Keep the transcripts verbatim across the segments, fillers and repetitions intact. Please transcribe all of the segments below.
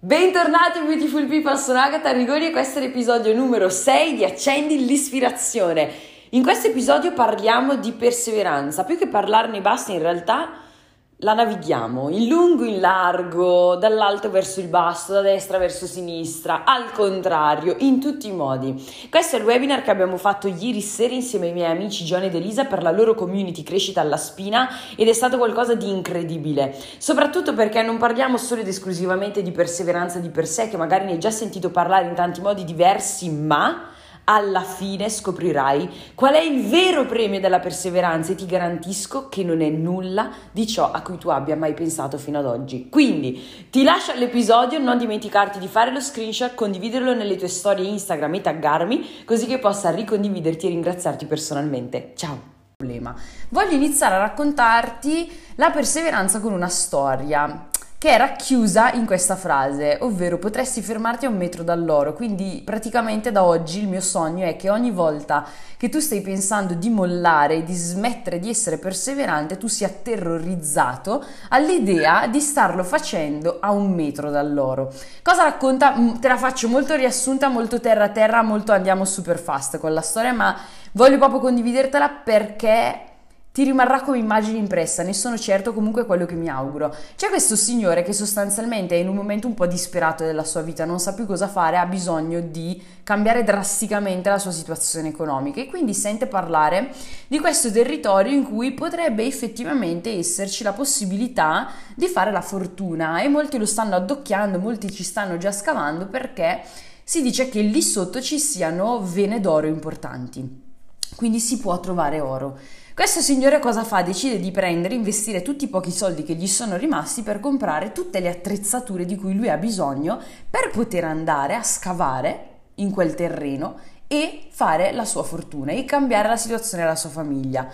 Bentornati Beautiful People, sono Agatha Rigoni e questo è l'episodio numero sei di Accendi l'ispirazione. In questo episodio parliamo di perseveranza, più che parlarne basta in realtà la navighiamo in lungo, in largo, dall'alto verso il basso, da destra verso sinistra, al contrario, in tutti i modi. Questo è il webinar che abbiamo fatto ieri sera insieme ai miei amici John ed Elisa per la loro community Crescita alla Spina ed è stato qualcosa di incredibile, soprattutto perché non parliamo solo ed esclusivamente di perseveranza di per sé, che magari ne hai già sentito parlare in tanti modi diversi, ma alla fine scoprirai qual è il vero premio della perseveranza e ti garantisco che non è nulla di ciò a cui tu abbia mai pensato fino ad oggi. Quindi ti lascio all'episodio, non dimenticarti di fare lo screenshot, condividerlo nelle tue storie Instagram e taggarmi così che possa ricondividerti e ringraziarti personalmente. Ciao! Voglio iniziare a raccontarti la perseveranza con una storia che era chiusa in questa frase, ovvero potresti fermarti a un metro dall'oro. Quindi praticamente da oggi il mio sogno è che ogni volta che tu stai pensando di mollare, di smettere di essere perseverante, tu sia terrorizzato all'idea di starlo facendo a un metro dall'oro. Cosa racconta? Te la faccio molto riassunta, molto terra a terra, molto andiamo super fast con la storia, ma voglio proprio condividertela perché ti rimarrà come immagine impressa, ne sono certo, comunque quello che mi auguro. C'è questo signore che sostanzialmente è in un momento un po' disperato della sua vita, non sa più cosa fare, ha bisogno di cambiare drasticamente la sua situazione economica e quindi sente parlare di questo territorio in cui potrebbe effettivamente esserci la possibilità di fare la fortuna e molti lo stanno addocchiando, molti ci stanno già scavando perché si dice che lì sotto ci siano vene d'oro importanti, quindi si può trovare oro. Questo signore cosa fa? Decide di prendere, investire tutti i pochi soldi che gli sono rimasti per comprare tutte le attrezzature di cui lui ha bisogno per poter andare a scavare in quel terreno e fare la sua fortuna e cambiare la situazione della sua famiglia.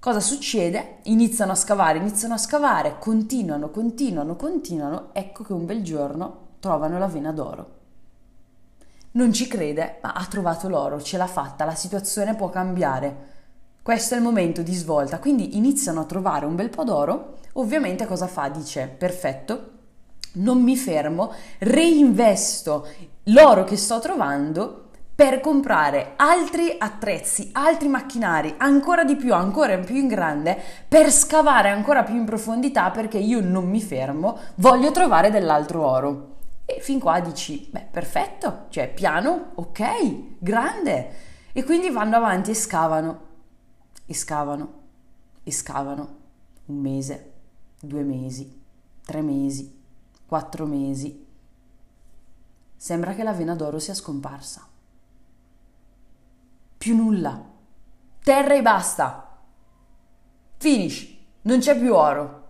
Cosa succede? Iniziano a scavare, iniziano a scavare, continuano, continuano, continuano, ecco che un bel giorno trovano la vena d'oro. Non ci crede, ma ha trovato l'oro, ce l'ha fatta, la situazione può cambiare. Questo è il momento di svolta, quindi iniziano a trovare un bel po' d'oro. Ovviamente cosa fa? Dice, perfetto, non mi fermo, reinvesto l'oro che sto trovando per comprare altri attrezzi, altri macchinari, ancora di più, ancora più in grande, per scavare ancora più in profondità perché io non mi fermo, voglio trovare dell'altro oro. E fin qua dici, beh, perfetto, cioè piano, ok, grande. E quindi vanno avanti e scavano. E scavano, e scavano, un mese, due mesi, tre mesi, quattro mesi. Sembra che la vena d'oro sia scomparsa. Più nulla, terra e basta, finish, non c'è più oro.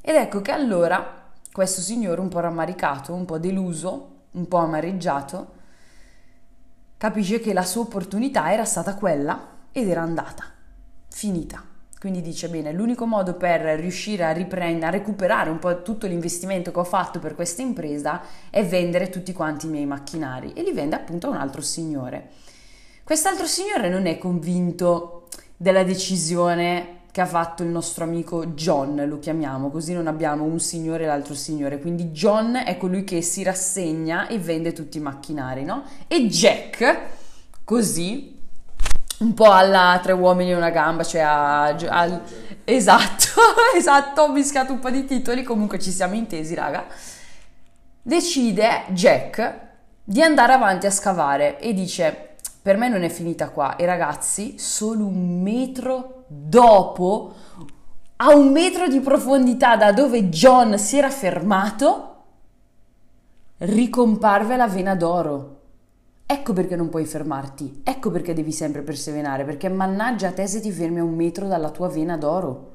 Ed ecco che allora questo signore un po' rammaricato, un po' deluso, un po' amareggiato, capisce che la sua opportunità era stata quella ed era andata. Finita. Quindi dice, bene, l'unico modo per riuscire a riprendere, a recuperare un po' tutto l'investimento che ho fatto per questa impresa è vendere tutti quanti i miei macchinari e li vende appunto a un altro signore. Quest'altro signore non è convinto della decisione che ha fatto il nostro amico John, lo chiamiamo, così non abbiamo un signore e l'altro signore, quindi John è colui che si rassegna e vende tutti i macchinari, no? E Jack, così, un po' alla tre uomini e una gamba, cioè a, a, esatto, esatto, ho mischiato un po' di titoli, comunque ci siamo intesi, raga. Decide Jack di andare avanti a scavare e dice, per me non è finita qua. E ragazzi, solo un metro dopo, a un metro di profondità da dove John si era fermato, ricomparve la vena d'oro. Ecco perché non puoi fermarti, ecco perché devi sempre perseverare, perché mannaggia a te se ti fermi a un metro dalla tua vena d'oro.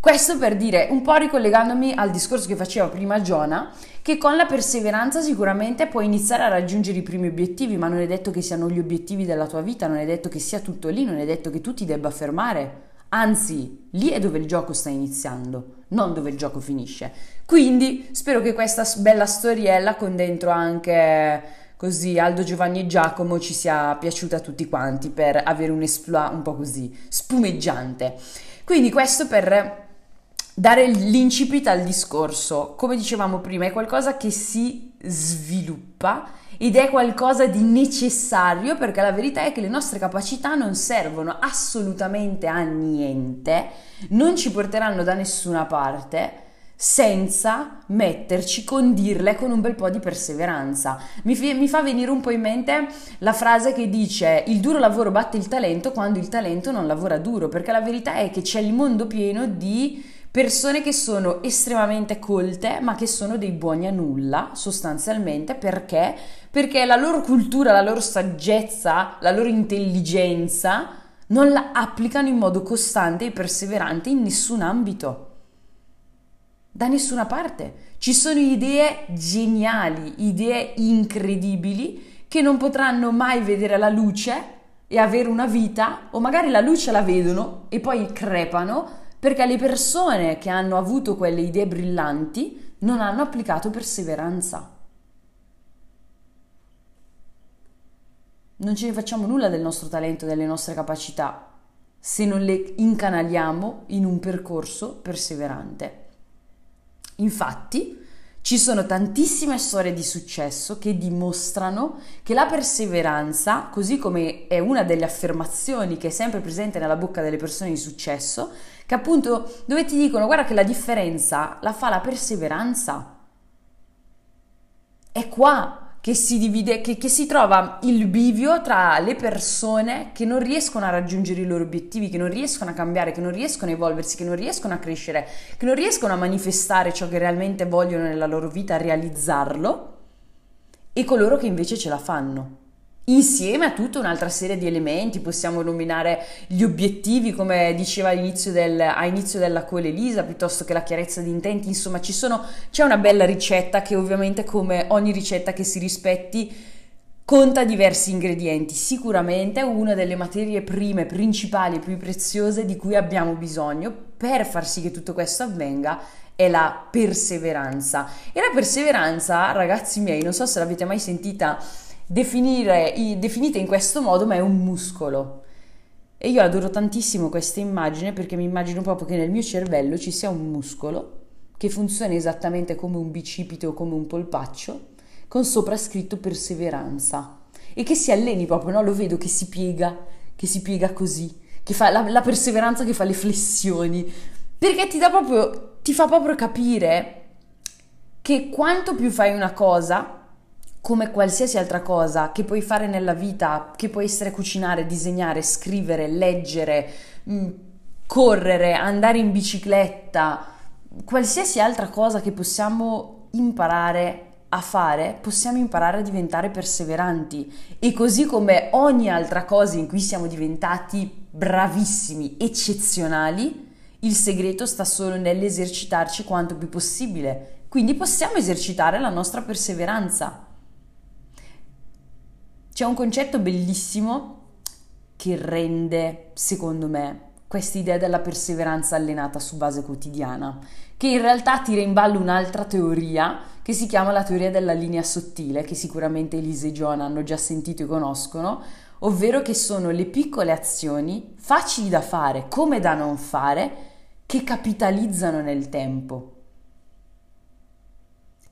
Questo per dire, un po' ricollegandomi al discorso che faceva prima Giona, che con la perseveranza sicuramente puoi iniziare a raggiungere i primi obiettivi, ma non è detto che siano gli obiettivi della tua vita, non è detto che sia tutto lì, non è detto che tu ti debba fermare. Anzi, lì è dove il gioco sta iniziando, non dove il gioco finisce. Quindi spero che questa bella storiella con dentro anche così Aldo, Giovanni e Giacomo ci sia piaciuta a tutti quanti per avere un exploit un po' così spumeggiante. Quindi questo per dare l'incipit al discorso, come dicevamo prima, è qualcosa che si sviluppa ed è qualcosa di necessario, perché la verità è che le nostre capacità non servono assolutamente a niente, non ci porteranno da nessuna parte senza metterci, condirle con un bel po' di perseveranza. Mi, mi fa venire un po' in mente la frase che dice: il duro lavoro batte il talento quando il talento non lavora duro, perché la verità è che c'è il mondo pieno di persone che sono estremamente colte ma che sono dei buoni a nulla sostanzialmente, perché? Perché la loro cultura, la loro saggezza, la loro intelligenza non la applicano in modo costante e perseverante in nessun ambito, da nessuna parte. Ci sono idee geniali, idee incredibili che non potranno mai vedere la luce e avere una vita, o magari la luce la vedono e poi crepano, perché le persone che hanno avuto quelle idee brillanti non hanno applicato perseveranza. Non ce ne facciamo nulla del nostro talento, delle nostre capacità, se non le incanaliamo in un percorso perseverante. Infatti, ci sono tantissime storie di successo che dimostrano che la perseveranza, così come è una delle affermazioni che è sempre presente nella bocca delle persone di successo, che appunto dove ti dicono: guarda che la differenza la fa la perseveranza, è qua che si divide, che, che si trova il bivio tra le persone che non riescono a raggiungere i loro obiettivi, che non riescono a cambiare, che non riescono a evolversi, che non riescono a crescere, che non riescono a manifestare ciò che realmente vogliono nella loro vita, a realizzarlo, e coloro che invece ce la fanno. Insieme a tutta un'altra serie di elementi, possiamo nominare gli obiettivi, come diceva all'inizio del, all'inizio della call Elisa, piuttosto che la chiarezza di intenti. Insomma, ci sono, c'è una bella ricetta che ovviamente, come ogni ricetta che si rispetti, conta diversi ingredienti. Sicuramente è una delle materie prime principali e più preziose di cui abbiamo bisogno per far sì che tutto questo avvenga, è la perseveranza. E la perseveranza, ragazzi miei, non so se l'avete mai sentita definire, definite in questo modo, ma è un muscolo. E io adoro tantissimo questa immagine, perché mi immagino proprio che nel mio cervello ci sia un muscolo che funziona esattamente come un bicipite o come un polpaccio, con sopra scritto perseveranza, e che si alleni proprio, no? Lo vedo che si piega, che si piega così, che fa la, la perseveranza, che fa le flessioni, perché ti dà proprio, ti fa proprio capire che quanto più fai una cosa, come qualsiasi altra cosa che puoi fare nella vita, che può essere cucinare, disegnare, scrivere, leggere, mh, correre, andare in bicicletta, qualsiasi altra cosa che possiamo imparare a fare, possiamo imparare a diventare perseveranti. E così come ogni altra cosa in cui siamo diventati bravissimi, eccezionali, il segreto sta solo nell'esercitarci quanto più possibile. Quindi possiamo esercitare la nostra perseveranza. C'è un concetto bellissimo che rende, secondo me, questa idea della perseveranza allenata su base quotidiana, che in realtà tira in ballo un'altra teoria che si chiama la teoria della linea sottile, che sicuramente Elisa e John hanno già sentito e conoscono, ovvero che sono le piccole azioni facili da fare, come da non fare, che capitalizzano nel tempo.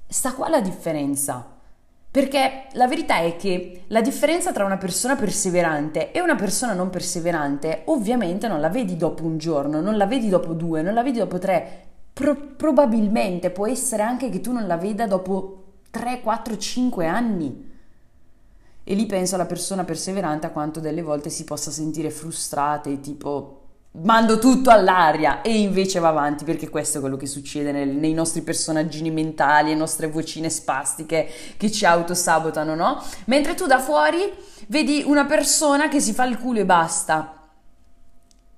Sta qua la differenza. Perché la verità è che la differenza tra una persona perseverante e una persona non perseverante ovviamente non la vedi dopo un giorno, non la vedi dopo due, non la vedi dopo tre. Pro- probabilmente può essere anche che tu non la veda dopo tre, quattro, cinque anni. E lì penso alla persona perseverante a quanto delle volte si possa sentire frustrata e tipo mando tutto all'aria, e invece va avanti, perché questo è quello che succede nel, nei nostri personaggini mentali, le nostre vocine spastiche che ci autosabotano, no? Mentre tu da fuori vedi una persona che si fa il culo e basta.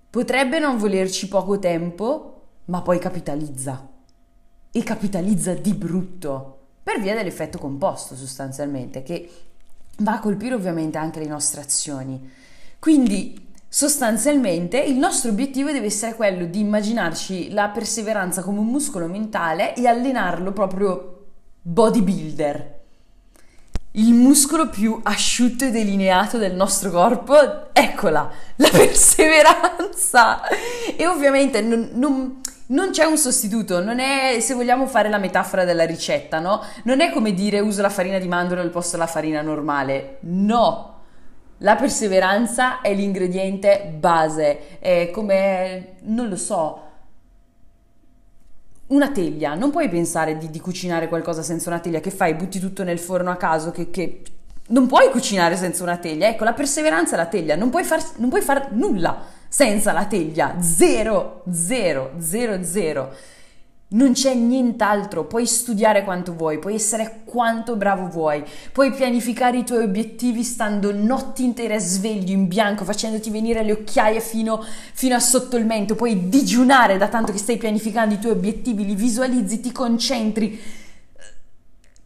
Potrebbe non volerci poco tempo, ma poi capitalizza. E capitalizza di brutto, per via dell'effetto composto sostanzialmente, che va a colpire ovviamente anche le nostre azioni. Quindi sostanzialmente il nostro obiettivo deve essere quello di immaginarci la perseveranza come un muscolo mentale e allenarlo proprio bodybuilder. Il muscolo più asciutto e delineato del nostro corpo, eccola, la perseveranza. E ovviamente non, non, non c'è un sostituto, non è, se vogliamo fare la metafora della ricetta, no? Non è come dire uso la farina di mandorla al posto della farina normale, no! La perseveranza è l'ingrediente base, è come, non lo so, una teglia. Non puoi pensare di, di cucinare qualcosa senza una teglia. Che fai? Butti tutto nel forno a caso? Che, che... Non puoi cucinare senza una teglia. Ecco, la perseveranza è la teglia. Non puoi far, non puoi far nulla senza la teglia, zero, zero, zero, zero. Non c'è nient'altro, puoi studiare quanto vuoi, puoi essere quanto bravo vuoi, puoi pianificare i tuoi obiettivi stando notti intere sveglio in bianco, facendoti venire le occhiaie fino, fino a sotto il mento, puoi digiunare da tanto che stai pianificando i tuoi obiettivi, li visualizzi, ti concentri.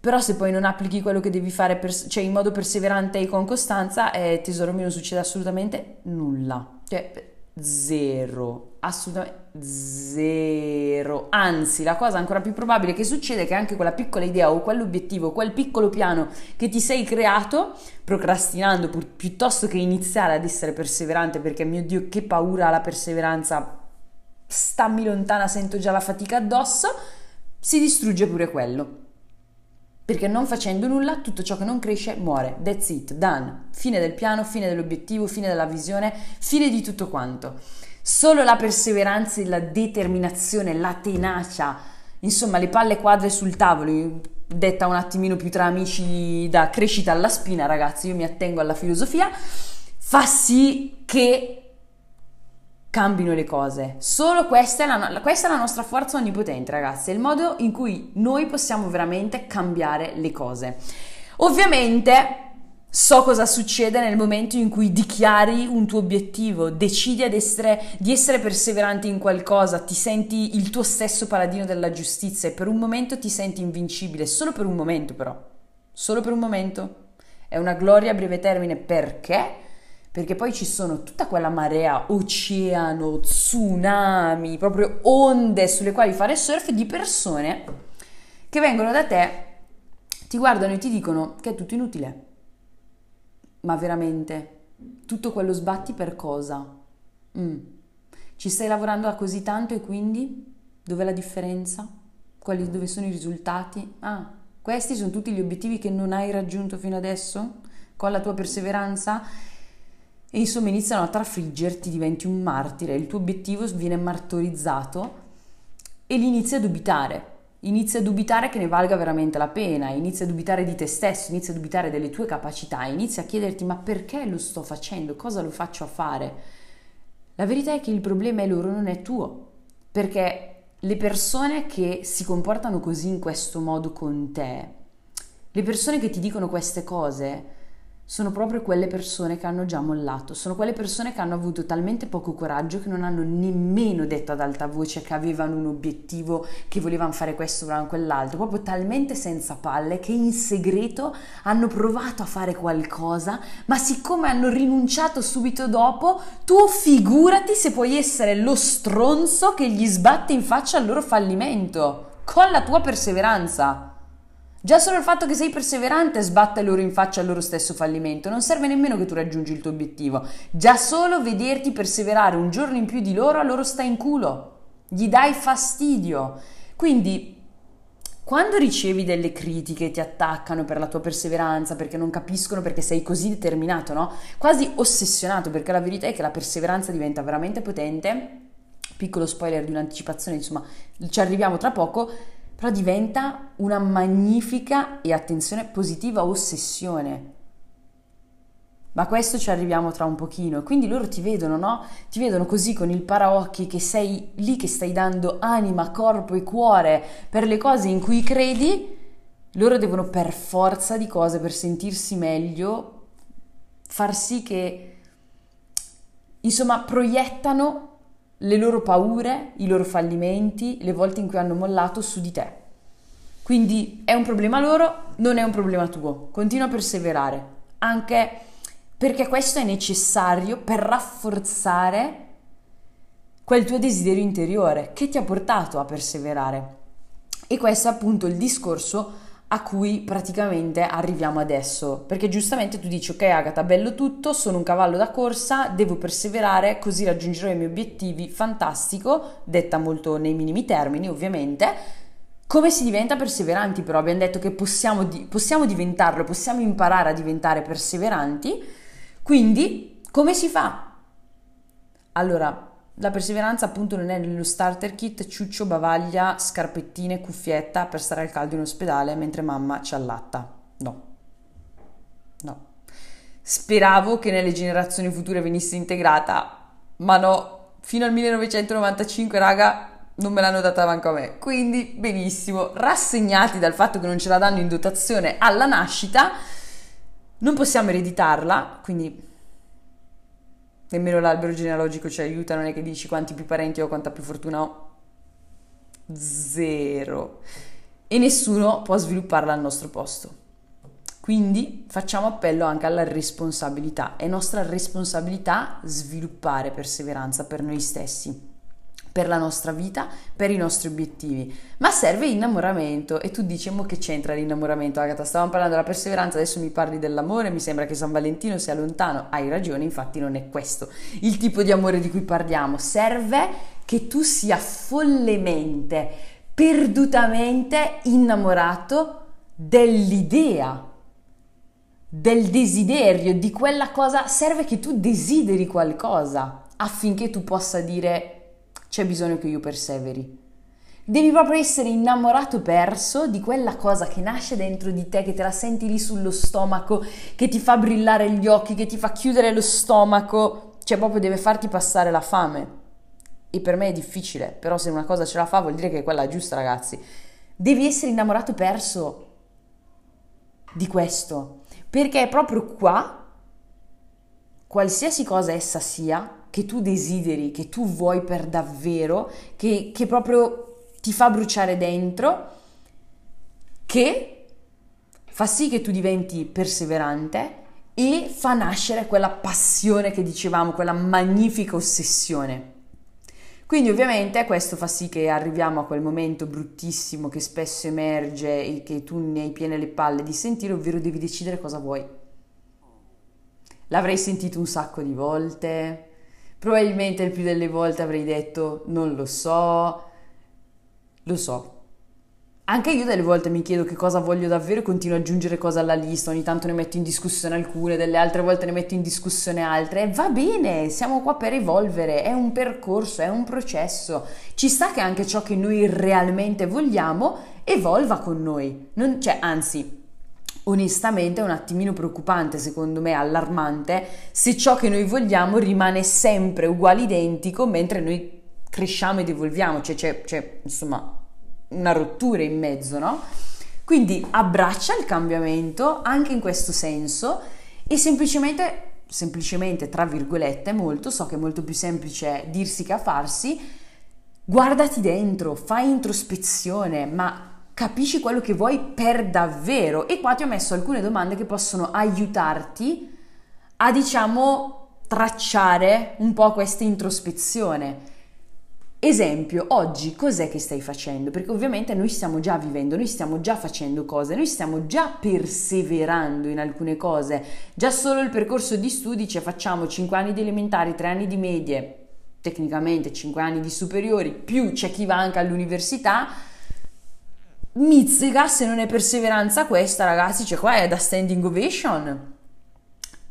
Però se poi non applichi quello che devi fare, per, cioè in modo perseverante e con costanza, eh, tesoro mio, non succede assolutamente nulla. Cioè... zero, assolutamente zero. Anzi, la cosa ancora più probabile che succede è che anche quella piccola idea o quell'obiettivo, quel piccolo piano che ti sei creato procrastinando pur, piuttosto che iniziare ad essere perseverante, perché mio Dio che paura la perseveranza, stammi lontana, sento già la fatica addosso, si distrugge pure quello, perché non facendo nulla tutto ciò che non cresce muore. That's it, done. Fine del piano, fine dell'obiettivo, fine della visione, fine di tutto quanto. Solo la perseveranza e la determinazione, la tenacia, insomma le palle quadre sul tavolo, detta un attimino più tra amici da Crescita alla Spina, ragazzi, io mi attengo alla filosofia, fa sì che cambino le cose. Solo questa è, la, questa è la nostra forza onnipotente, ragazzi, è il modo in cui noi possiamo veramente cambiare le cose. Ovviamente so cosa succede nel momento in cui dichiari un tuo obiettivo, decidi ad essere, di essere perseverante in qualcosa, ti senti il tuo stesso paladino della giustizia e per un momento ti senti invincibile, solo per un momento però, solo per un momento. È una gloria a breve termine, perché? Perché poi ci sono tutta quella marea, oceano, tsunami, proprio onde sulle quali fare surf di persone che vengono da te, ti guardano e ti dicono che è tutto inutile. Ma veramente, tutto quello sbatti per cosa? Mm. Ci stai lavorando a così tanto e quindi? Dov'è la differenza? Quali, dove sono i risultati? Ah, questi sono tutti gli obiettivi che non hai raggiunto fino adesso? Con la tua perseveranza? E insomma iniziano a trafiggerti, diventi un martire, il tuo obiettivo viene martorizzato e li inizi a dubitare, inizi a dubitare che ne valga veramente la pena, inizi a dubitare di te stesso, inizi a dubitare delle tue capacità, inizi a chiederti ma perché lo sto facendo, cosa lo faccio a fare? La verità è che il problema è loro, non è tuo, perché le persone che si comportano così in questo modo con te, le persone che ti dicono queste cose, sono proprio quelle persone che hanno già mollato, sono quelle persone che hanno avuto talmente poco coraggio che non hanno nemmeno detto ad alta voce che avevano un obiettivo, che volevano fare questo, volevano quell'altro, proprio talmente senza palle che in segreto hanno provato a fare qualcosa, ma siccome hanno rinunciato subito dopo, tu figurati se puoi essere lo stronzo che gli sbatte in faccia al loro fallimento, con la tua perseveranza. Già solo il fatto che sei perseverante sbatte loro in faccia al loro stesso fallimento, non serve nemmeno che tu raggiungi il tuo obiettivo, già solo vederti perseverare un giorno in più di loro a loro sta in culo, gli dai fastidio. Quindi quando ricevi delle critiche, ti attaccano per la tua perseveranza, perché non capiscono perché sei così determinato, no? Quasi ossessionato, perché la verità è che la perseveranza diventa veramente potente, piccolo spoiler di un'anticipazione, insomma ci arriviamo tra poco, però diventa una magnifica e, attenzione, positiva ossessione. Ma questo ci arriviamo tra un pochino. Quindi loro ti vedono, no? Ti vedono così con il paraocchi che sei lì, che stai dando anima, corpo e cuore per le cose in cui credi. Loro devono per forza di cose, per sentirsi meglio, far sì che, insomma, proiettano le loro paure, i loro fallimenti, le volte in cui hanno mollato su di te. Quindi è un problema loro, non è un problema tuo. Continua a perseverare, anche perché questo è necessario per rafforzare quel tuo desiderio interiore che ti ha portato a perseverare. E questo è appunto il discorso a cui praticamente arriviamo adesso, perché giustamente tu dici: ok Agatha, bello tutto, sono un cavallo da corsa, devo perseverare così raggiungerò i miei obiettivi, fantastico, detta molto nei minimi termini ovviamente. Come si diventa perseveranti però? Abbiamo detto che possiamo, di- possiamo diventarlo, possiamo imparare a diventare perseveranti, quindi come si fa? Allora, la perseveranza appunto non è nello starter kit, ciuccio, bavaglia, scarpettine, cuffietta per stare al caldo in ospedale mentre mamma ci allatta. No. No. Speravo che nelle generazioni future venisse integrata, ma no, fino al millenovecentonovantacinque, raga, non me l'hanno data manco a me. Quindi, benissimo, rassegnati dal fatto che non ce la danno in dotazione alla nascita, non possiamo ereditarla, quindi nemmeno l'albero genealogico ci aiuta, non è che dici quanti più parenti ho, quanta più fortuna ho. Zero. E nessuno può svilupparla al nostro posto. Quindi facciamo appello anche alla responsabilità. È nostra responsabilità sviluppare perseveranza per noi stessi, per la nostra vita, per i nostri obiettivi. Ma serve innamoramento. E tu dici: mo che c'entra l'innamoramento, Agatha? Stavamo parlando della perseveranza, adesso mi parli dell'amore, mi sembra che San Valentino sia lontano. Hai ragione, infatti non è questo il tipo di amore di cui parliamo. Serve che tu sia follemente, perdutamente innamorato dell'idea, del desiderio, di quella cosa. Serve che tu desideri qualcosa affinché tu possa dire: c'è bisogno che io perseveri. Devi proprio essere innamorato perso di quella cosa che nasce dentro di te, che te la senti lì sullo stomaco, che ti fa brillare gli occhi, che ti fa chiudere lo stomaco, cioè proprio deve farti passare la fame. E per me è difficile, però se una cosa ce la fa vuol dire che è quella giusta, ragazzi. Devi essere innamorato perso di questo, perché è proprio qua, qualsiasi cosa essa sia, che tu desideri, che tu vuoi per davvero, che, che proprio ti fa bruciare dentro, che fa sì che tu diventi perseverante e fa nascere quella passione che dicevamo, quella magnifica ossessione. Quindi ovviamente questo fa sì che arriviamo a quel momento bruttissimo che spesso emerge e che tu ne hai piene le palle di sentire, ovvero devi decidere cosa vuoi. L'avrei sentito un sacco di volte. Probabilmente il più delle volte avrei detto non lo so, lo so. Anche io delle volte mi chiedo che cosa voglio davvero e continuo ad aggiungere cose alla lista, ogni tanto ne metto in discussione alcune, delle altre volte ne metto in discussione altre. E va bene, siamo qua per evolvere, è un percorso, è un processo. Ci sta che anche ciò che noi realmente vogliamo evolva con noi, non, cioè anzi... Onestamente è un attimino preoccupante, secondo me allarmante, se ciò che noi vogliamo rimane sempre uguale, identico, mentre noi cresciamo ed evolviamo, cioè c'è, c'è insomma una rottura in mezzo, no? Quindi abbraccia il cambiamento anche in questo senso e semplicemente, semplicemente tra virgolette molto, so che è molto più semplice dirsi che a farsi, guardati dentro, fai introspezione, ma... capisci quello che vuoi per davvero. E qua ti ho messo alcune domande che possono aiutarti a, diciamo, tracciare un po' questa introspezione. Esempio, oggi cos'è che stai facendo? Perché ovviamente noi stiamo già vivendo, noi stiamo già facendo cose, noi stiamo già perseverando in alcune cose. Già solo il percorso di studi, cioè facciamo cinque anni di elementari, tre anni di medie, tecnicamente cinque anni di superiori, più c'è chi va anche all'università. Mizzica, se non è perseveranza questa, ragazzi, cioè qua è da standing ovation.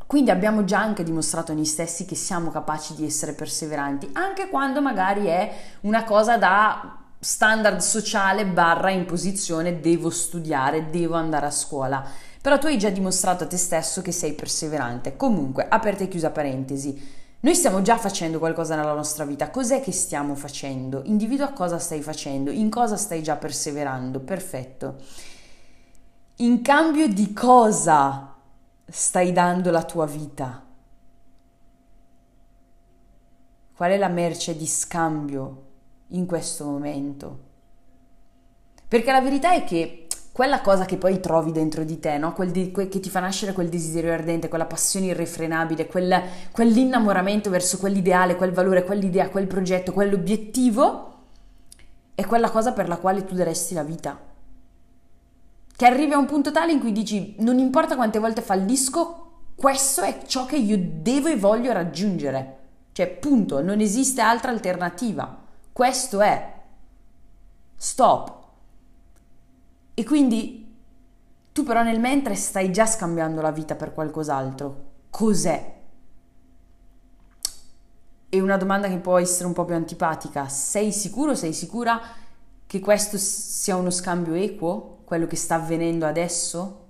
Quindi abbiamo già anche dimostrato noi stessi che siamo capaci di essere perseveranti, anche quando magari è una cosa da standard sociale barra imposizione, devo studiare, devo andare a scuola. Però tu hai già dimostrato a te stesso che sei perseverante. Comunque, aperta e chiusa parentesi, noi stiamo già facendo qualcosa nella nostra vita. Cos'è che stiamo facendo? Individua cosa stai facendo, in cosa stai già perseverando. Perfetto. In cambio di cosa stai dando la tua vita? Qual è la merce di scambio in questo momento? Perché la verità è che quella cosa che poi trovi dentro di te, no? Quel di, que, che ti fa nascere quel desiderio ardente, quella passione irrefrenabile, quel, quell'innamoramento verso quell'ideale, quel valore, quell'idea, quel progetto, quell'obiettivo, è quella cosa per la quale tu daresti la vita. che arrivi a un punto tale in cui dici non importa quante volte fallisco, questo è ciò che io devo e voglio raggiungere, cioè punto, non esiste altra alternativa, questo è, stop. E quindi tu però nel mentre stai già scambiando la vita per qualcos'altro, cos'è? E una domanda che può essere un po' più antipatica, sei sicuro, sei sicura che questo sia uno scambio equo, quello che sta avvenendo adesso?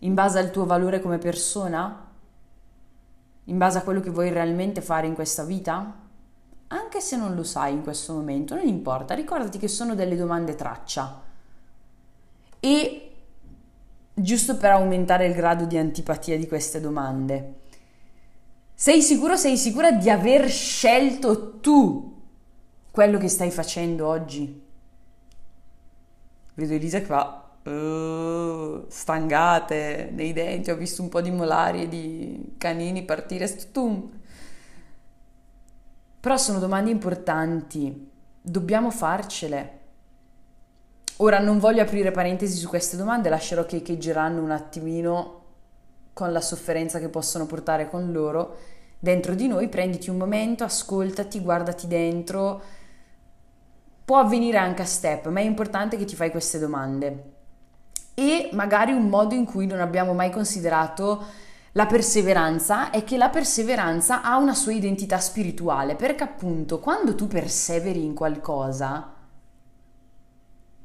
In base al tuo valore come persona? In base a quello che vuoi realmente fare in questa vita? Anche se non lo sai in questo momento, non importa, ricordati che sono delle domande traccia. E giusto per aumentare il grado di antipatia di queste domande, sei sicuro, sei sicura di aver scelto tu quello che stai facendo oggi? Vedo Elisa che fa Uh, stangate nei denti, ho visto un po' di molari e di canini partire, stum. Però sono domande importanti, dobbiamo farcele. Ora non voglio aprire parentesi su queste domande, lascerò che echeggeranno un attimino con la sofferenza che possono portare con loro dentro di noi. Prenditi un momento, ascoltati, guardati dentro, può avvenire anche a step, ma è importante che ti fai queste domande. E magari un modo in cui non abbiamo mai considerato la perseveranza è che la perseveranza ha una sua identità spirituale, perché appunto quando tu perseveri in qualcosa,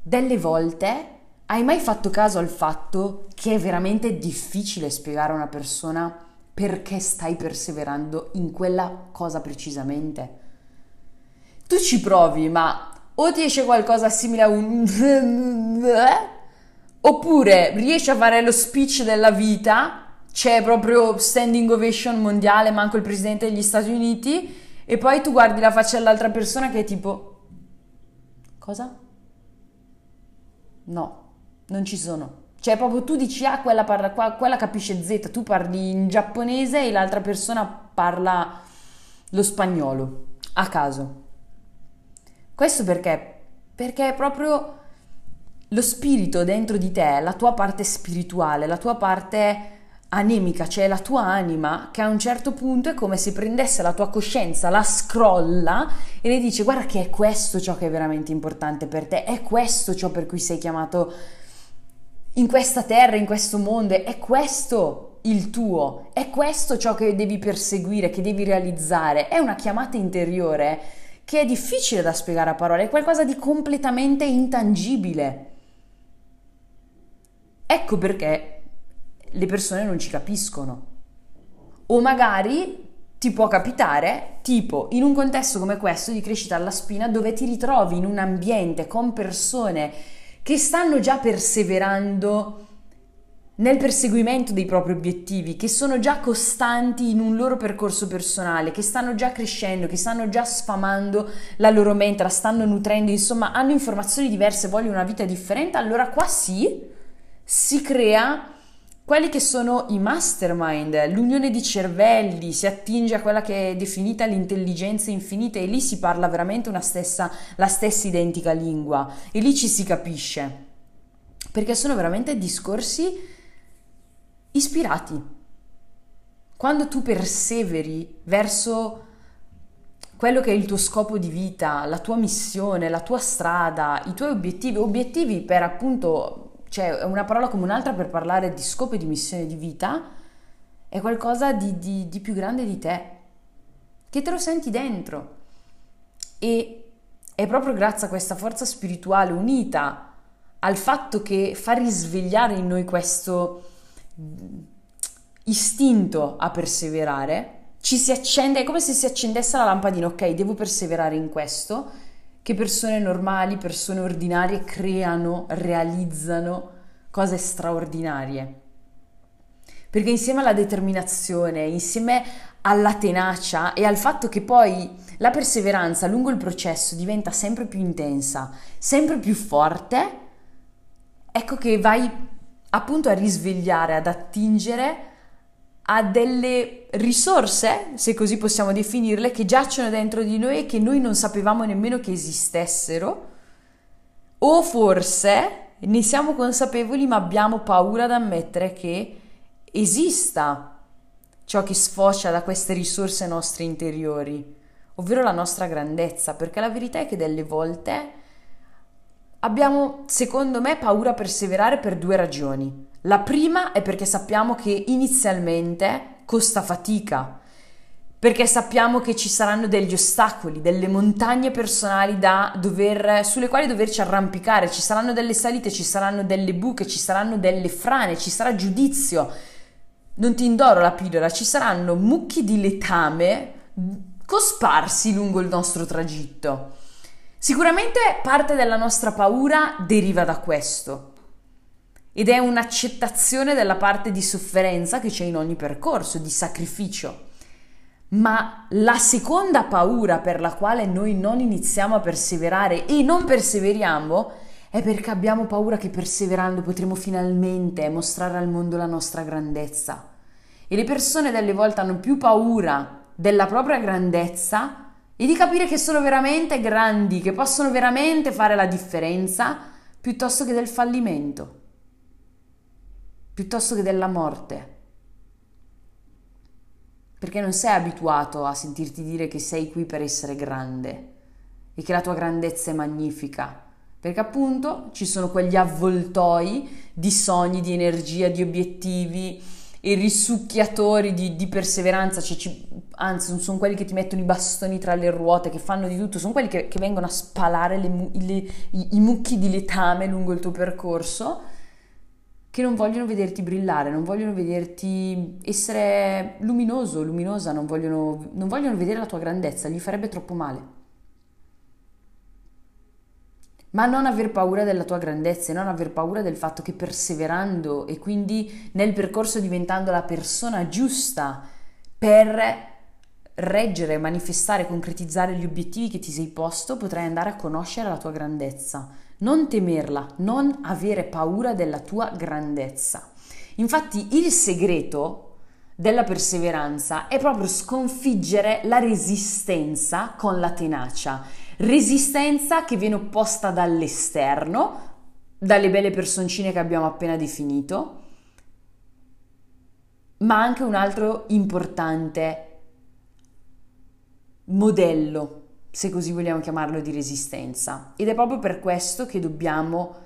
delle volte hai mai fatto caso al fatto che è veramente difficile spiegare a una persona perché stai perseverando in quella cosa precisamente? Tu ci provi, ma o ti esce qualcosa simile a un... oppure riesci a fare lo speech della vita, c'è proprio standing ovation mondiale, manco il presidente degli Stati Uniti, e poi tu guardi la faccia dell'altra persona che è tipo, cosa? No, non ci sono. Cioè proprio tu dici A, ah, quella parla qua, quella capisce Z, tu parli in giapponese e l'altra persona parla lo spagnolo, a caso. Questo perché? Perché è proprio... lo spirito dentro di te, la tua parte spirituale, la tua parte anemica, cioè la tua anima, che a un certo punto è come se prendesse la tua coscienza, la scrolla e le dice guarda che è questo ciò che è veramente importante per te, è questo ciò per cui sei chiamato in questa terra, in questo mondo, è questo il tuo, è questo ciò che devi perseguire, che devi realizzare, è una chiamata interiore che è difficile da spiegare a parole, è qualcosa di completamente intangibile. Ecco perché le persone non ci capiscono. O magari ti può capitare, tipo in un contesto come questo di Crescita alla Spina, dove ti ritrovi in un ambiente con persone che stanno già perseverando nel perseguimento dei propri obiettivi, che sono già costanti in un loro percorso personale, che stanno già crescendo, che stanno già sfamando la loro mente, la stanno nutrendo, insomma hanno informazioni diverse, vogliono una vita differente, allora qua sì... si crea quelli che sono i mastermind, l'unione di cervelli, si attinge a quella che è definita l'intelligenza infinita e lì si parla veramente una stessa, la stessa identica lingua e lì ci si capisce, perché sono veramente discorsi ispirati. Quando tu perseveri verso quello che è il tuo scopo di vita, la tua missione, la tua strada, i tuoi obiettivi, obiettivi per appunto... cioè è una parola come un'altra per parlare di scopo e di missione di vita, è qualcosa di, di, di più grande di te, che te lo senti dentro, e è proprio grazie a questa forza spirituale unita al fatto che fa risvegliare in noi questo istinto a perseverare, ci si accende, è come se si accendesse la lampadina, ok, devo perseverare in questo, che persone normali, persone ordinarie creano, realizzano cose straordinarie. Perché insieme alla determinazione, insieme alla tenacia e al fatto che poi la perseveranza lungo il processo diventa sempre più intensa, sempre più forte, ecco che vai appunto a risvegliare, ad attingere a delle risorse, se così possiamo definirle, che giacciono dentro di noi e che noi non sapevamo nemmeno che esistessero, O forse ne siamo consapevoli ma abbiamo paura ad ammettere che esista ciò che sfocia da queste risorse nostre interiori, ovvero la nostra grandezza, perché la verità è che delle volte abbiamo, secondo me, paura a perseverare per due ragioni. La prima è perché sappiamo che inizialmente costa fatica, perché sappiamo che ci saranno degli ostacoli, delle montagne personali da dover, sulle quali doverci arrampicare, ci saranno delle salite, ci saranno delle buche, ci saranno delle frane, ci sarà giudizio, non ti indoro la pillola, ci saranno mucchi di letame cosparsi lungo il nostro tragitto. Sicuramente parte della nostra paura deriva da questo. Ed è un'accettazione della parte di sofferenza che c'è in ogni percorso, di sacrificio. Ma la seconda paura per la quale noi non iniziamo a perseverare e non perseveriamo è perché abbiamo paura che perseverando potremo finalmente mostrare al mondo la nostra grandezza. E le persone delle volte hanno più paura della propria grandezza e di capire che sono veramente grandi, che possono veramente fare la differenza, piuttosto che del fallimento, piuttosto che della morte, perché non sei abituato a sentirti dire che sei qui per essere grande e che la tua grandezza è magnifica, perché appunto ci sono quegli avvoltoi di sogni, di energia, di obiettivi e risucchiatori di, di perseveranza, cioè ci, anzi sono quelli che ti mettono i bastoni tra le ruote, che fanno di tutto, sono quelli che, che vengono a spalare le, le, i, i mucchi di letame lungo il tuo percorso, che non vogliono vederti brillare, non vogliono vederti essere luminoso, luminosa, non vogliono, non vogliono vedere la tua grandezza, gli farebbe troppo male. Ma non aver paura della tua grandezza e non aver paura del fatto che perseverando e quindi nel percorso diventando la persona giusta per reggere, manifestare, concretizzare gli obiettivi che ti sei posto, potrai andare a conoscere la tua grandezza. Non temerla, non avere paura della tua grandezza. Infatti il segreto della perseveranza è proprio sconfiggere la resistenza con la tenacia. Resistenza che viene opposta dall'esterno, dalle belle personcine che abbiamo appena definito, ma anche un altro importante modello, se così vogliamo chiamarlo, di resistenza. Ed è proprio per questo che dobbiamo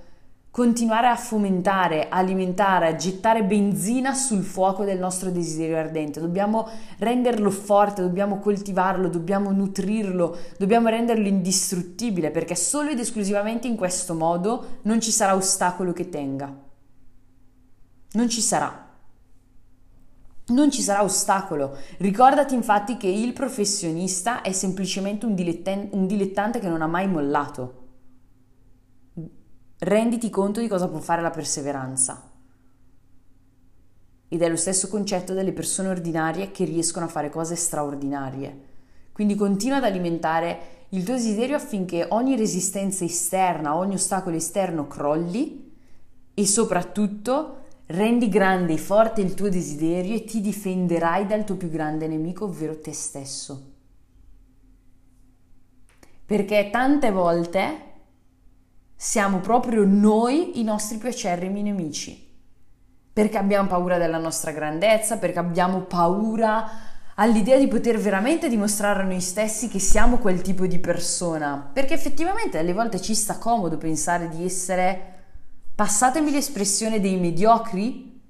continuare a fomentare, alimentare, a gettare benzina sul fuoco del nostro desiderio ardente. Dobbiamo renderlo forte, dobbiamo coltivarlo, dobbiamo nutrirlo, dobbiamo renderlo indistruttibile, perché solo ed esclusivamente in questo modo non ci sarà ostacolo che tenga. Non ci sarà. Non ci sarà ostacolo. Ricordati infatti che il professionista è semplicemente un dilettante, un dilettante che non ha mai mollato. Renditi conto di cosa può fare la perseveranza. Ed è lo stesso concetto delle persone ordinarie che riescono a fare cose straordinarie. Quindi continua ad alimentare il tuo desiderio affinché ogni resistenza esterna, ogni ostacolo esterno crolli e soprattutto rendi grande e forte il tuo desiderio e ti difenderai dal tuo più grande nemico, ovvero te stesso. Perché tante volte siamo proprio noi i nostri più acerrimi nemici, perché abbiamo paura della nostra grandezza, perché abbiamo paura all'idea di poter veramente dimostrare a noi stessi che siamo quel tipo di persona, perché effettivamente alle volte ci sta comodo pensare di essere, passatemi l'espressione, dei mediocri,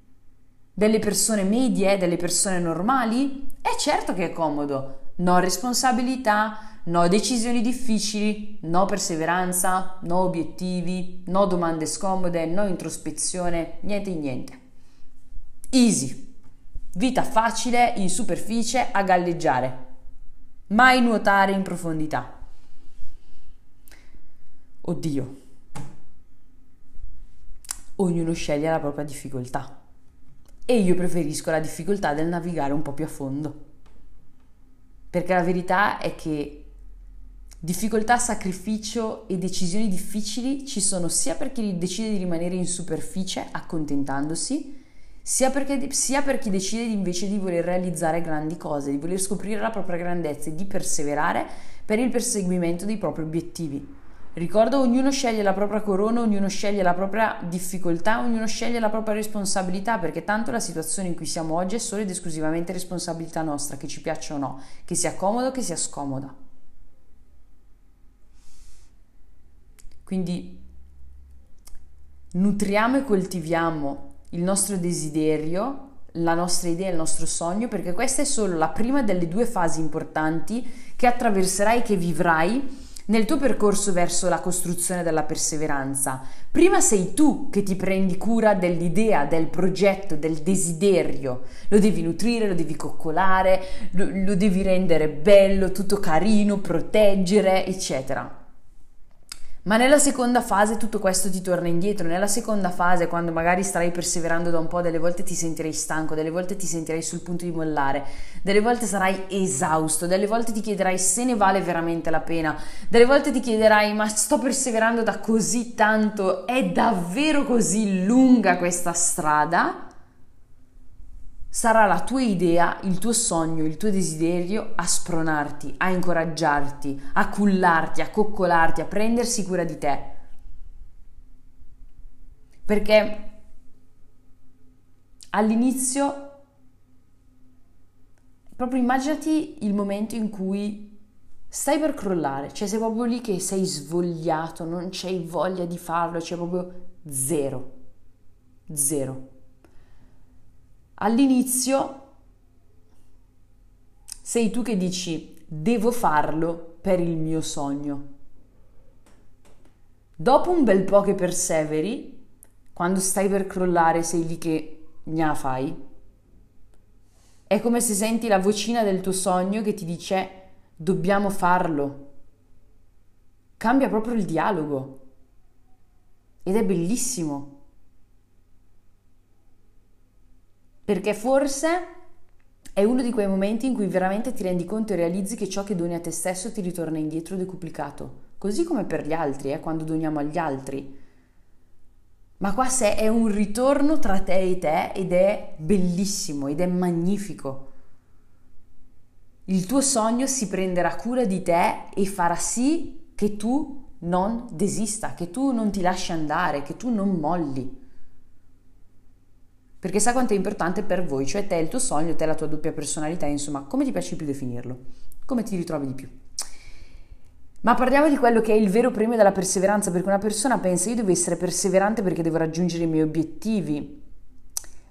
delle persone medie, delle persone normali. È certo che è comodo, no responsabilità, no decisioni difficili, no perseveranza, no obiettivi, no domande scomode, no introspezione, niente di niente. Easy, vita facile in superficie a galleggiare, mai nuotare in profondità. Oddio. Ognuno sceglie la propria difficoltà e io preferisco la difficoltà del navigare un po' più a fondo, perché la verità è che difficoltà, sacrificio e decisioni difficili ci sono sia per chi decide di rimanere in superficie accontentandosi, sia, perché, sia per chi decide invece di voler realizzare grandi cose, di voler scoprire la propria grandezza e di perseverare per il perseguimento dei propri obiettivi. Ricordo, ognuno sceglie la propria corona, ognuno sceglie la propria difficoltà, ognuno sceglie la propria responsabilità, perché tanto la situazione in cui siamo oggi è solo ed esclusivamente responsabilità nostra, che ci piaccia o no, che sia comodo o che sia scomoda. Quindi nutriamo e coltiviamo il nostro desiderio, la nostra idea, il nostro sogno, perché questa è solo la prima delle due fasi importanti che attraverserai e che vivrai nel tuo percorso verso la costruzione della perseveranza. Prima sei tu che ti prendi cura dell'idea, del progetto, del desiderio. Lo devi nutrire, lo devi coccolare, lo, lo devi rendere bello, tutto carino, proteggere, eccetera. Ma nella seconda fase tutto questo ti torna indietro. Nella seconda fase, quando magari starai perseverando da un po', delle volte ti sentirai stanco, delle volte ti sentirai sul punto di mollare, delle volte sarai esausto, delle volte ti chiederai se ne vale veramente la pena, delle volte ti chiederai ma sto perseverando da così tanto, è davvero così lunga questa strada? Sarà la tua idea, il tuo sogno, il tuo desiderio a spronarti, a incoraggiarti, a cullarti, a coccolarti, a prendersi cura di te. Perché all'inizio, proprio immaginati il momento in cui stai per crollare, cioè sei proprio lì che sei svogliato, non c'hai voglia di farlo, c'è proprio zero, zero. All'inizio sei tu che dici devo farlo per il mio sogno. Dopo un bel po' che perseveri, quando stai per crollare sei lì che gna fai. È come se senti la vocina del tuo sogno che ti dice dobbiamo farlo. Cambia proprio il dialogo ed è bellissimo. Perché forse è uno di quei momenti in cui veramente ti rendi conto e realizzi che ciò che doni a te stesso ti ritorna indietro decuplicato. Così come per gli altri, eh, quando doniamo agli altri. Ma qua se è un ritorno tra te e te ed è bellissimo, ed è magnifico. Il tuo sogno si prenderà cura di te e farà sì che tu non desista, che tu non ti lasci andare, che tu non molli. Perché sa quanto è importante per voi, cioè te, il tuo sogno, te, la tua doppia personalità, insomma, come ti piace più definirlo, come ti ritrovi di più. Ma parliamo di quello che è il vero premio della perseveranza, perché una persona pensa io devo essere perseverante perché devo raggiungere i miei obiettivi,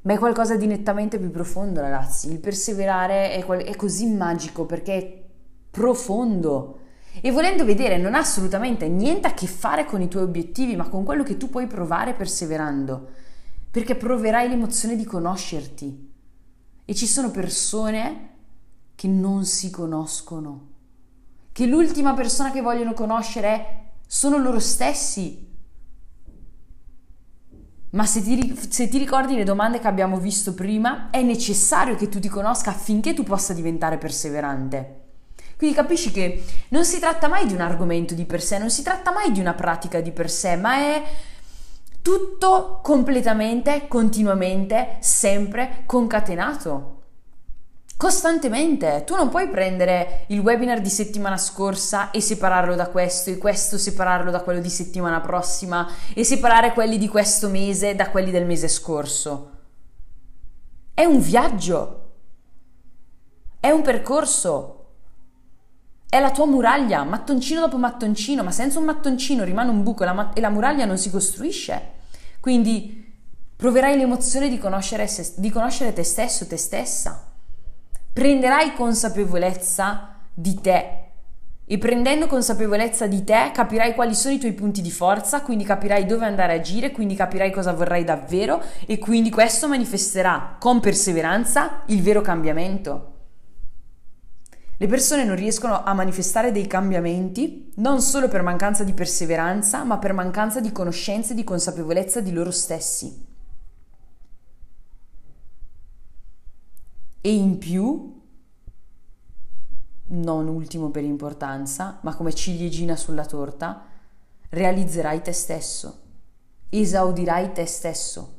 ma è qualcosa di nettamente più profondo, ragazzi. Il perseverare è, è così magico perché è profondo e, volendo vedere, non ha assolutamente niente a che fare con i tuoi obiettivi, ma con quello che tu puoi provare perseverando. Perché proverai l'emozione di conoscerti. E ci sono persone che non si conoscono, che l'ultima persona che vogliono conoscere sono loro stessi. Ma se ti, se ti ricordi le domande che abbiamo visto prima, è necessario che tu ti conosca affinché tu possa diventare perseverante. Quindi capisci che non si tratta mai di un argomento di per sé, non si tratta mai di una pratica di per sé, ma è tutto completamente, continuamente, sempre concatenato, costantemente. Tu non puoi prendere il webinar di settimana scorsa e separarlo da questo, e questo separarlo da quello di settimana prossima, e separare quelli di questo mese da quelli del mese scorso. È un viaggio, è un percorso. È la tua muraglia, mattoncino dopo mattoncino, ma senza un mattoncino rimane un buco e la, ma- e la muraglia non si costruisce. Quindi proverai l'emozione di conoscere, se- di conoscere te stesso, te stessa. Prenderai consapevolezza di te e, prendendo consapevolezza di te, capirai quali sono i tuoi punti di forza, quindi capirai dove andare a agire, quindi capirai cosa vorrai davvero, e quindi questo manifesterà con perseveranza il vero cambiamento. Le persone non riescono a manifestare dei cambiamenti non solo per mancanza di perseveranza, ma per mancanza di conoscenza e di consapevolezza di loro stessi. E in più, non ultimo per importanza, ma come ciliegina sulla torta, realizzerai te stesso, esaudirai te stesso.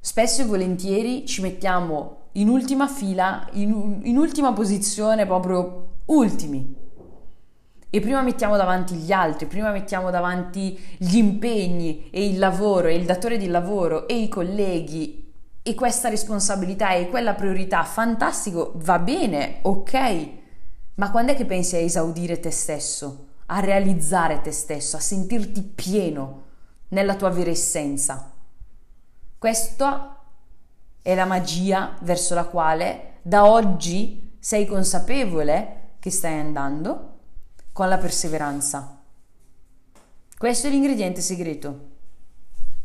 Spesso e volentieri ci mettiamo in ultima fila, in, in ultima posizione, proprio ultimi, e prima mettiamo davanti gli altri, prima mettiamo davanti gli impegni e il lavoro e il datore di lavoro e i colleghi e questa responsabilità e quella priorità. Fantastico, va bene, ok, ma quando è che pensi a esaudire te stesso, a realizzare te stesso, a sentirti pieno nella tua vera essenza? Questa è la magia verso la quale da oggi sei consapevole che stai andando, con la perseveranza. Questo è l'ingrediente segreto.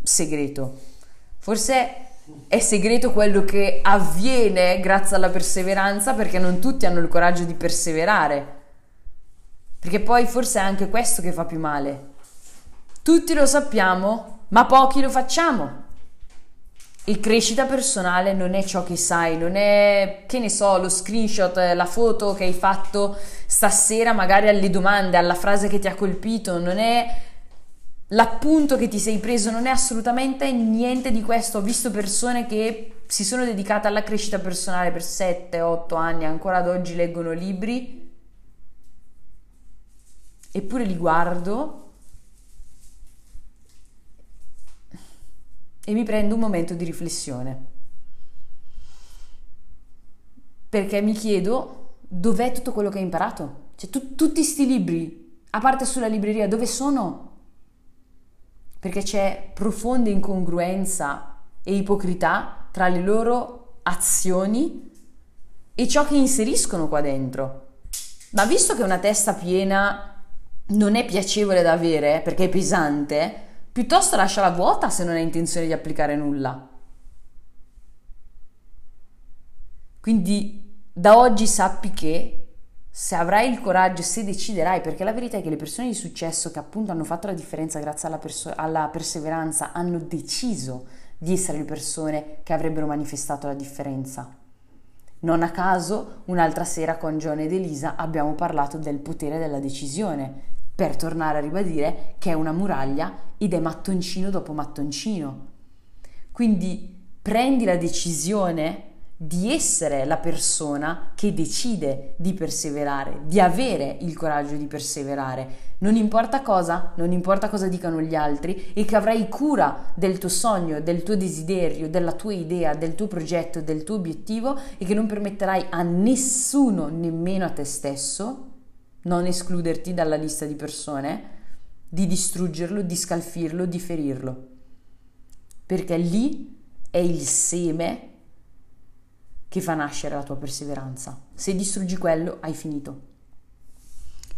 Segreto. Forse è segreto quello che avviene grazie alla perseveranza, perché non tutti hanno il coraggio di perseverare. Perché poi forse è anche questo che fa più male. Tutti lo sappiamo, ma pochi lo facciamo. E crescita personale non è ciò che sai, non è, che ne so, lo screenshot, la foto che hai fatto stasera magari alle domande, alla frase che ti ha colpito, non è l'appunto che ti sei preso, non è assolutamente niente di questo. Ho visto persone che si sono dedicate alla crescita personale per sette otto anni, ancora ad oggi leggono libri, eppure li guardo e mi prendo un momento di riflessione, perché mi chiedo dov'è tutto quello che ho imparato, cioè tu, tutti sti libri a parte sulla libreria dove sono? Perché c'è profonda incongruenza e ipocrità tra le loro azioni e ciò che inseriscono qua dentro. Ma visto che una testa piena non è piacevole da avere perché è pesante, piuttosto lasciala vuota se non hai intenzione di applicare nulla. Quindi da oggi sappi che se avrai il coraggio, se deciderai, perché la verità è che le persone di successo che appunto hanno fatto la differenza grazie alla, alla perseveranza hanno deciso di essere le persone che avrebbero manifestato la differenza. Non a caso un'altra sera con John ed Elisa abbiamo parlato del potere della decisione, per tornare a ribadire che è una muraglia ed è mattoncino dopo mattoncino. Quindi prendi la decisione di essere la persona che decide di perseverare, di avere il coraggio di perseverare, non importa cosa, non importa cosa dicano gli altri, e che avrai cura del tuo sogno, del tuo desiderio, della tua idea, del tuo progetto, del tuo obiettivo, e che non permetterai a nessuno, nemmeno a te stesso, non escluderti dalla lista di persone, di distruggerlo, di scalfirlo, di ferirlo. Perché lì è il seme che fa nascere la tua perseveranza. Se distruggi quello, hai finito.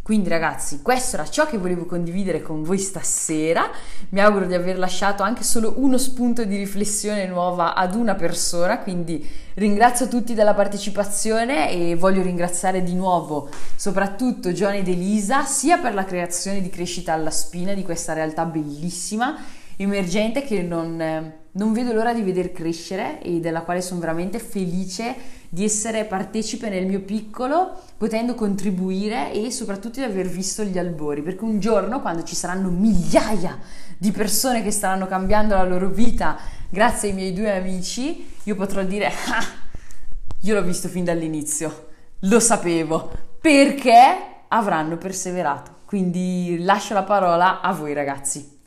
Quindi ragazzi, questo era ciò che volevo condividere con voi stasera. Mi auguro di aver lasciato anche solo uno spunto di riflessione nuova ad una persona, quindi ringrazio tutti della partecipazione e voglio ringraziare di nuovo soprattutto John ed Elisa, sia per la creazione di Crescita alla Spina, di questa realtà bellissima, emergente, che non, non vedo l'ora di veder crescere e della quale sono veramente felice di essere partecipe nel mio piccolo, potendo contribuire, e soprattutto di aver visto gli albori, perché un giorno, quando ci saranno migliaia di persone che staranno cambiando la loro vita grazie ai miei due amici, io potrò dire: ah, io l'ho visto fin dall'inizio, lo sapevo, perché avranno perseverato. Quindi lascio la parola a voi ragazzi.